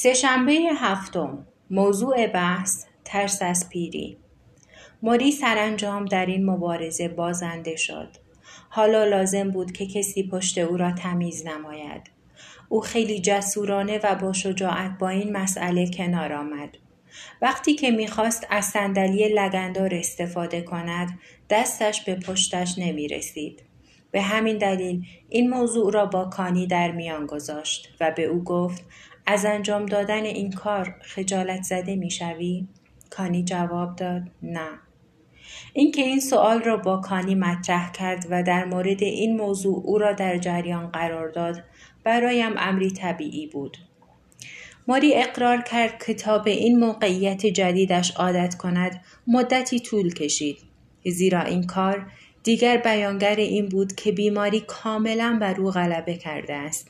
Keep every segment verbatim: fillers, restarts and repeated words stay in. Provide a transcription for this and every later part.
سه‌شنبه هفتم، موضوع بحث ترس از پیری. موری سرانجام در این مبارزه بازنده شد. حالا لازم بود که کسی پشت او را تمیز نماید. او خیلی جسورانه و با شجاعت با این مسئله کنار آمد. وقتی که میخواست از صندلی لگندار استفاده کند، دستش به پشتش نمیرسید. به همین دلیل این موضوع را با کانی در میان گذاشت و به او گفت: از انجام دادن این کار خجالت زده میشوی؟ کانی جواب داد: نه. اینکه این سوال را با کانی مطرح کرد و در مورد این موضوع او را در جریان قرار داد برایم امری طبیعی بود. موری اقرار کرد که تا به این موقعیت جدیدش عادت کند مدتی طول کشید، زیرا این کار دیگر بیانگر این بود که بیماری کاملا بر او غلبه کرده است.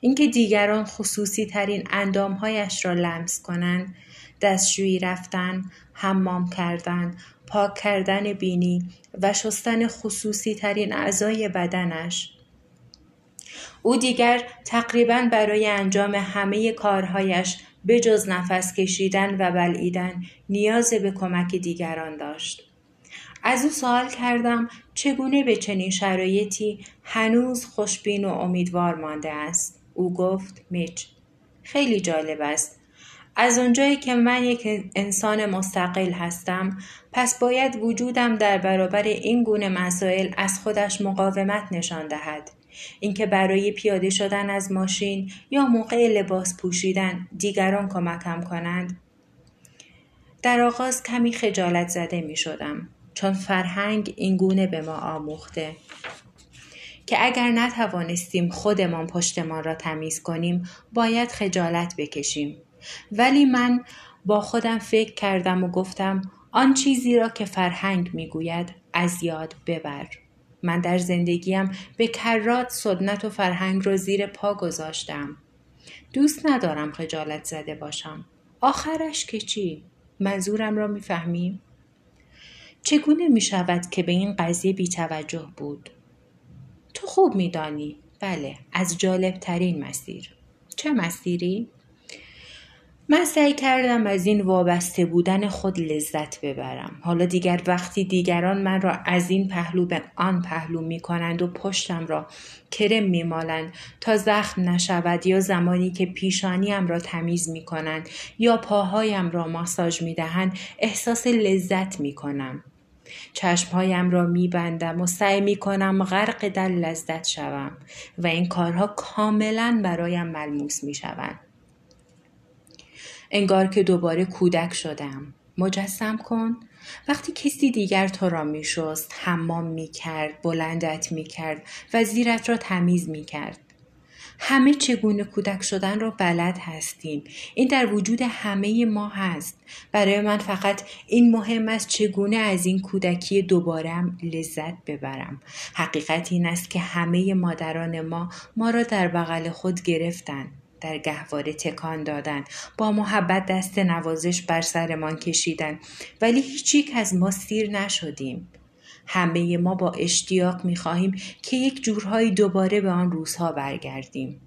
اینکه دیگران خصوصی ترین اندامهایش را لمس کنند، دستشویی رفتن، حمام کردن، پاک کردن بینی و شستن خصوصی ترین اعضای بدنش، او دیگر تقریباً برای انجام همه کارهایش به جز نفس کشیدن و بلعیدن نیاز به کمک دیگران داشت. از او سوال کردم چگونه به چنین شرایطی هنوز خوشبین و امیدوار مانده است. او گفت: میچ، خیلی جالب است. از اونجایی که من یک انسان مستقل هستم، پس باید وجودم در برابر این گونه مسائل از خودش مقاومت نشان دهد. اینکه برای پیاده شدن از ماشین یا موقع لباس پوشیدن دیگران کمکم کنند، در آغاز کمی خجالت زده می شدم، چون فرهنگ این گونه به ما آموخته که اگر نتوانستیم خودمان پشتمان را تمیز کنیم باید خجالت بکشیم. ولی من با خودم فکر کردم و گفتم: آن چیزی را که فرهنگ میگوید از یاد ببر. من در زندگیم به کرات سنت و فرهنگ را زیر پا گذاشتم. دوست ندارم خجالت زده باشم. آخرش که چی؟ منظورم را میفهمی؟ چگونه می شود که به این قضیه بی توجه بود؟ تو خوب می دانی. بله، از جالب ترین مسیر. چه مسیری؟ من سعی کردم از این وابسته بودن خود لذت ببرم. حالا دیگر وقتی دیگران من را از این پهلو به آن پهلو می کنند و پشتم را کرم می مالند تا زخم نشود، یا زمانی که پیشانیم را تمیز می کنند یا پاهایم را ماساژ می دهند، احساس لذت می کنم. چشمهایم را می بندم و سعی می کنم غرق در لذت شوم و این کارها کاملا برایم ملموس می شوند. انگار که دوباره کودک شدم. مجسم کن وقتی کسی دیگر تو را می شست، حمام می کرد، بلندت می کرد و زیرت را تمیز می کرد. همه چگونه کودک شدن را بلد هستیم. این در وجود همه ما هست. برای من فقط این مهم است چگونه از این کودکی دوبارم لذت ببرم. حقیقت این است که همه مادران ما ما را در بغل خود گرفتند، در گهواره تکان دادن، با محبت دست نوازش بر سرمان کشیدن، ولی هیچ یک از ما سیر نشدیم. همه ما با اشتیاق می‌خواهیم که یک جورهایی دوباره به آن روزها برگردیم،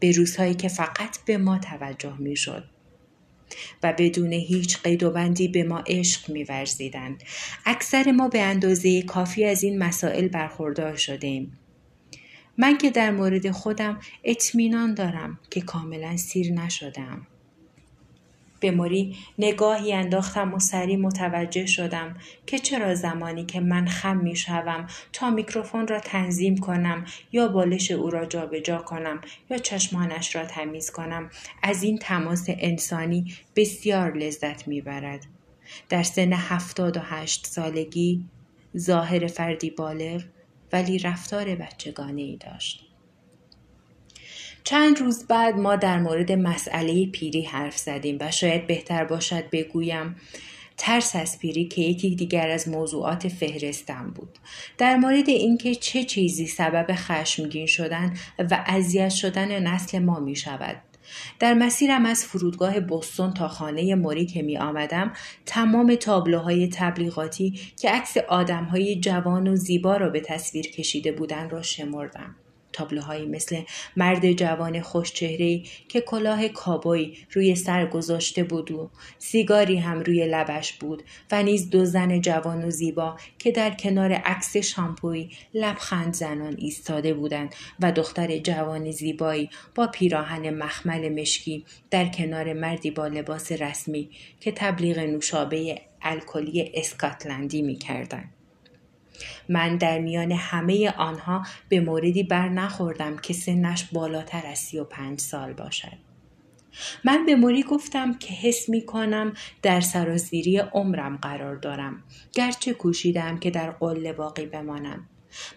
به روزهایی که فقط به ما توجه می‌شد و بدون هیچ قید و بندی به ما عشق می‌ورزیدند. اکثر ما به اندازه کافی از این مسائل برخوردار شدیم. من که در مورد خودم اطمینان دارم که کاملا سیر نشدم. به موری نگاهی انداختم و سریع متوجه شدم که چرا زمانی که من خم می شوم تا میکروفون را تنظیم کنم یا بالش او را جابجا کنم یا چشمانش را تمیز کنم، از این تماس انسانی بسیار لذت می برد. در سن هفتاد و هشت سالگی ظاهر فردی بالغ ولی رفتار بچگانه ای داشت. چند روز بعد ما در مورد مسئله پیری حرف زدیم و شاید بهتر باشد بگویم ترس از پیری که یکی دیگر از موضوعات فهرستم بود. در مورد اینکه چه چیزی سبب خشمگین شدن و اذیت شدن نسل ما می شود. در مسیرم از فرودگاه بوستون تا خانه موری که می آمدم، تمام تابلوهای تبلیغاتی که عکس آدمهای جوان و زیبا را به تصویر کشیده بودند را شمردم تابلوهایی مثل مرد جوان خوشچهره‌ای که کلاه کابوی روی سر گذاشته بود و سیگاری هم روی لبش بود و نیز دو زن جوان و زیبا که در کنار عکس شامپویی لبخند زنان ایستاده بودند و دختر جوان زیبایی با پیراهن مخمل مشکی در کنار مردی با لباس رسمی که تبلیغ نوشابه الکلی اسکاتلندی می‌کردند. من در میان همه آنها به موردی بر نخوردم که سنش بالاتر از سی و پنج سال باشد. من به موری گفتم که حس می کنم در سرازیری عمرم قرار دارم، گرچه کوشیدم که در قله باقی بمانم.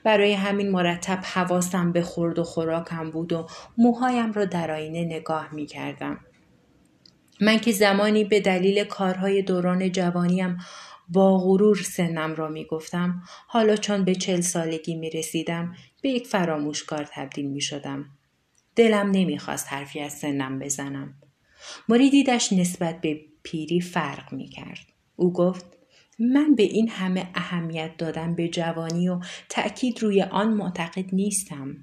برای همین مرتب حواسم به خورد و خوراکم بود و موهایم را در آینه نگاه می کردم. من که زمانی به دلیل کارهای دوران جوانیم با غرور سنم را می گفتم، حالا چون به چل سالگی می رسیدم به یک فراموشکار تبدیل می شدم. دلم نمی خواست حرفی از سنم بزنم. مریدیدش نسبت به پیری فرق می کرد. او گفت من به این همه اهمیت دادن به جوانی و تأکید روی آن معتقد نیستم.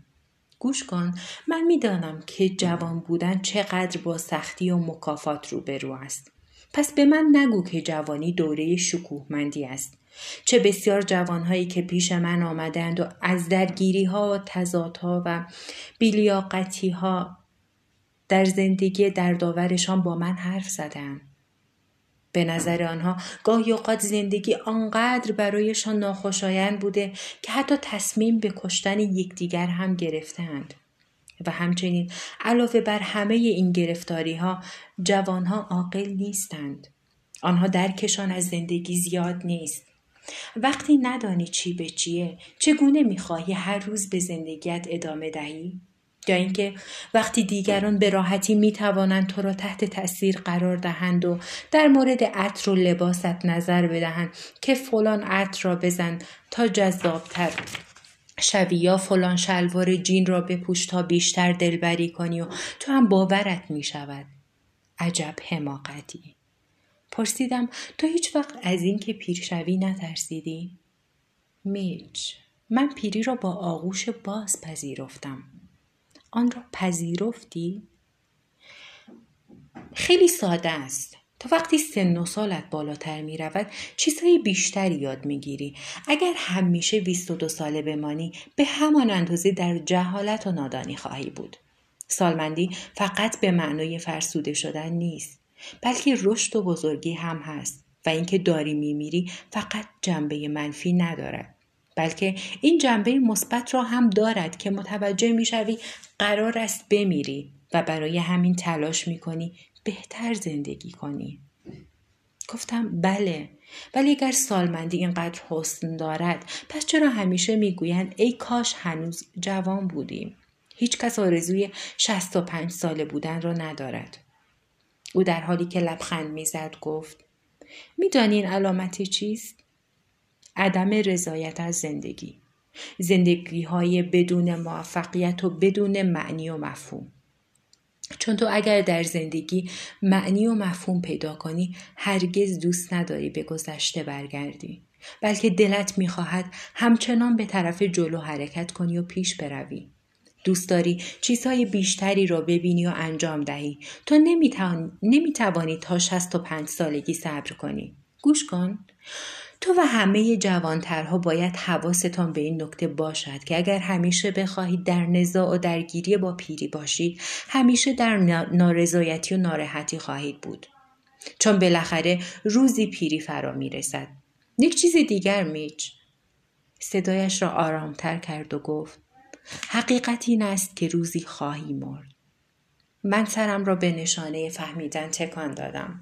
گوش کن، من می دانم که جوان بودن چقدر با سختی و مکافات روبرو است. پس به من نگو که جوانی دوره شکوهمندی است. چه بسیار جوانهایی که پیش من آمدند و از درگیری ها و تضادها و بیلیاقتی ها در زندگی دردآورشان با من حرف زدند. به نظر آنها گاهی اوقات زندگی آنقدر برایشان ناخوشایند بوده که حتی تصمیم به کشتن یکدیگر هم گرفتند. و همچنین علاوه بر همه این گرفتاری ها جوانها عاقل نیستند. آنها درکشان از زندگی زیاد نیست. وقتی ندانی چی به چیه چگونه میخواهی هر روز به زندگیت ادامه دهی؟ یا اینکه وقتی دیگران به راحتی میتوانند تو را تحت تأثیر قرار دهند و در مورد عطر و لباست نظر بدهند که فلان عطر را بزن تا جذابتر شوی یا فلان شلوار جین را بپوش تا بیشتر دلبری کنی و تو هم باورت می شود. عجب حماقتی. پرسیدم تو هیچ وقت از این که پیرشوی نترسیدی؟ میچ، من پیری را با آغوش باز پذیرفتم. آن را پذیرفتی؟ خیلی ساده است. تا وقتی سن و سالت بالاتر می رود چیزهای بیشتری یاد می گیری. اگر همیشه بیست و دو ساله بمانی به همان اندازه در جهالت و نادانی خواهی بود. سالمندی فقط به معنای فرسوده شدن نیست، بلکه رشد و بزرگی هم هست و اینکه داری می میری فقط جنبه منفی ندارد، بلکه این جنبه مثبت را هم دارد که متوجه می شوی قرار است بمیری و برای همین تلاش می کنی بهتر زندگی کنی. گفتم بله، ولی اگر سالمندی اینقدر حسن دارد پس چرا همیشه میگویند ای کاش هنوز جوان بودیم؟ هیچ کس آرزوی شصت و پنج ساله بودن را ندارد. او در حالی که لبخند میزد گفت میدانی این علامت چیست؟ عدم رضایت از زندگی. زندگی های بدون موفقیت و بدون معنی و مفهوم. چون تو اگر در زندگی معنی و مفهوم پیدا کنی هرگز دوست نداری به گذشته برگردی، بلکه دلت میخواهد همچنان به طرف جلو حرکت کنی و پیش بروی. دوست داری چیزهای بیشتری را ببینی و انجام دهی. تو نمیتوان... نمیتوانی تا شصت و پنج سالگی صبر کنی. گوش کن، تو و همه جوانترها باید حواستان به این نکته باشد که اگر همیشه بخواهید در نزاع و درگیری با پیری باشید همیشه در نارضایتی و ناراحتی خواهید بود، چون بالاخره روزی پیری فرا میرسد. یک چیز دیگر میچ، صدایش را آرامتر کرد و گفت حقیقت این است که روزی خواهی مرد. من سرم را به نشانه فهمیدن تکان دادم.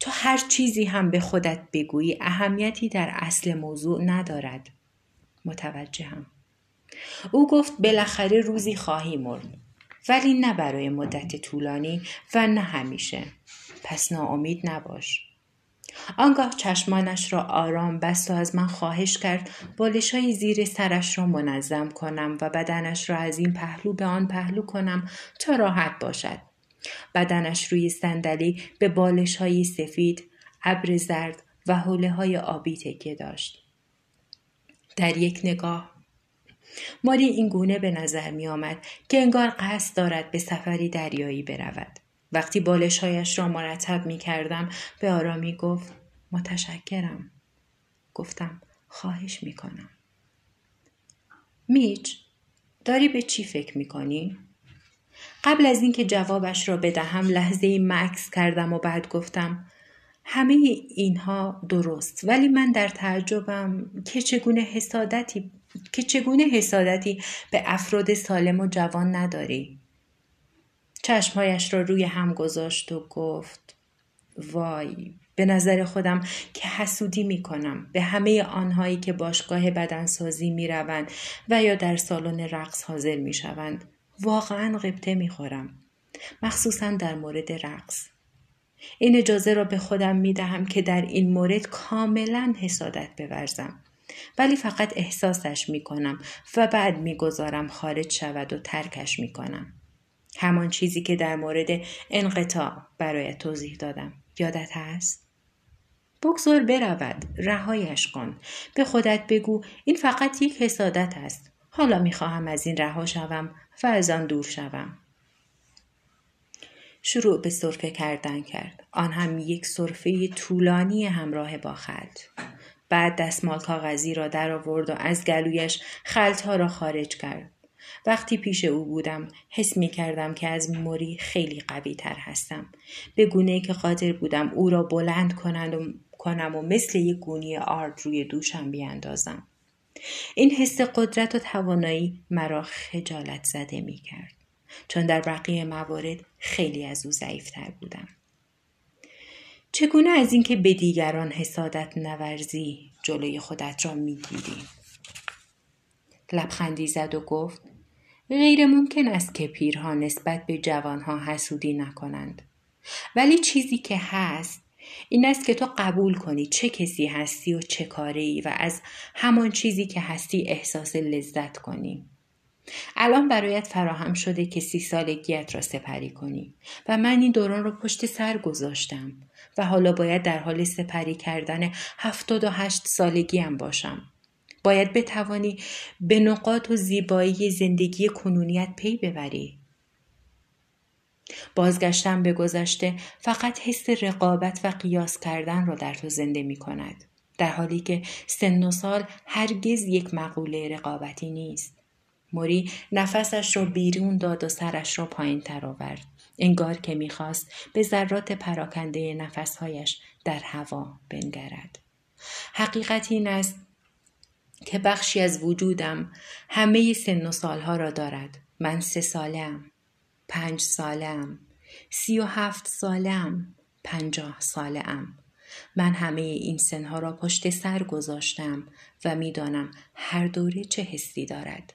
تو هر چیزی هم به خودت بگویی اهمیتی در اصل موضوع ندارد. متوجهم. او گفت بالاخره روزی خواهی مرد، ولی نه برای مدت طولانی و نه همیشه. پس ناامید نباش. آنگاه چشمانش را آرام بست و از من خواهش کرد بالش‌های زیر سرش را منظم کنم و بدنش را از این پهلو به آن پهلو کنم تا راحت باشد. بدنش روی صندلی به بالش‌های سفید، ابر زرد و حوله‌های آبی تکیه داشت. در یک نگاه ماری این گونه به نظر می آمد که انگار قصد دارد به سفری دریایی برود. وقتی بالش‌هایش را مرتب می کردم به آرامی گفت متشکرم. گفتم خواهش می کنم. میچ، داری به چی فکر می کنی؟ قبل از اینکه جوابش را بدهم لحظه‌ای مکث کردم و بعد گفتم همه اینها درست، ولی من در تعجبم که چگونه حسادتی که چگونه حسادتی به افراد سالم و جوان نداری. چشمهایش را روی هم گذاشت و گفت وای، به نظر خودم که حسودی می کنم به همه آنهایی که باشگاه بدنسازی می روند و یا در سالن رقص حاضر می شوند. واقعا غبطه می خورم، مخصوصا در مورد رقص. این اجازه را به خودم می دهم که در این مورد کاملا حسادت بورزم، ولی فقط احساسش می کنم و بعد می گذارم خارج شود و ترکش می کنم. همان چیزی که در مورد انقطاع برای توضیح دادم، یادت هست؟ بگذار برود، رهایش کن. به خودت بگو این فقط یک حسادت است. حالا می خواهم از این رها شوم و از آن دور شوم. شروع به سرفه کردن کرد. آن هم یک سرفه طولانی همراه با خلط. بعد دستمال کاغذی را در آورد و از گلویش خلطها را خارج کرد. وقتی پیش او بودم حس می کردم که از موری خیلی قوی تر هستم، به گونه‌ای که قادر بودم او را بلند کنم و مثل یک گونی آرد روی دوشم بیاندازم. این حس قدرت و توانایی مرا خجالت زده می کرد، چون در بقیه موارد خیلی از او ضعیف‌تر بودم. چگونه از اینکه به دیگران حسادت نورزی جلوی خودت را می گیری؟ لبخندی زد و گفت غیر ممکن است که پیرها نسبت به جوانها حسودی نکنند، ولی چیزی که هست این است که تو قبول کنی چه کسی هستی و چه کاری و از همان چیزی که هستی احساس لذت کنی. الان برایت فراهم شده که سی سالگیت را سپری کنی و من این دوران را پشت سر گذاشتم و حالا باید در حال سپری کردن هفتاد و هشت سالگیم باشم. باید بتوانی به نقاط و زیبایی زندگی کنونیت پی ببری. بازگشتن به گذشته فقط حس رقابت و قیاس کردن را در تو زنده می کند، در حالی که سن و سال هرگز یک مقوله رقابتی نیست. موری نفسش را بیرون داد و سرش را پایین تر آورد، انگار که می خواست به ذرات پراکنده نفسهایش در هوا بنگرد. حقیقت این است که بخشی از وجودم همه سن و سالها را دارد. من سه سالم، پنج سالم، سی و هفت سالم، پنجاه سالم. من همه این سنها را پشت سر گذاشتم و می دانم هر دوره چه حسی دارد.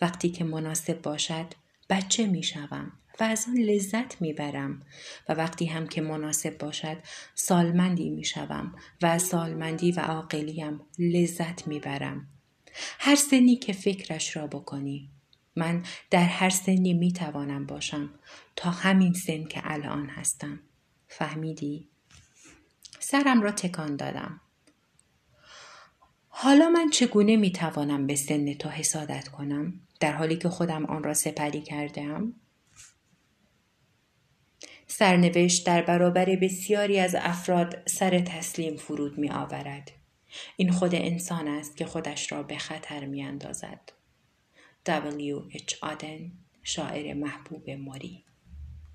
وقتی که مناسب باشد بچه می شوم و از آن لذت می برم و وقتی هم که مناسب باشد سالمندی می شوم و از سالمندی و عاقلیم لذت می برم. هر سنی که فکرش را بکنی، من در هر سنی می توانم باشم تا همین سن که الان هستم. فهمیدی؟ سرم را تکان دادم. حالا من چگونه می توانم به سن تو حسادت کنم در حالی که خودم آن را سپری کردم؟ سرنوشت در برابر بسیاری از افراد سر تسلیم فرود می آورد. این خود انسان است که خودش را به خطر می اندازد. دبلیو اچ آدن، شاعر محبوب موری.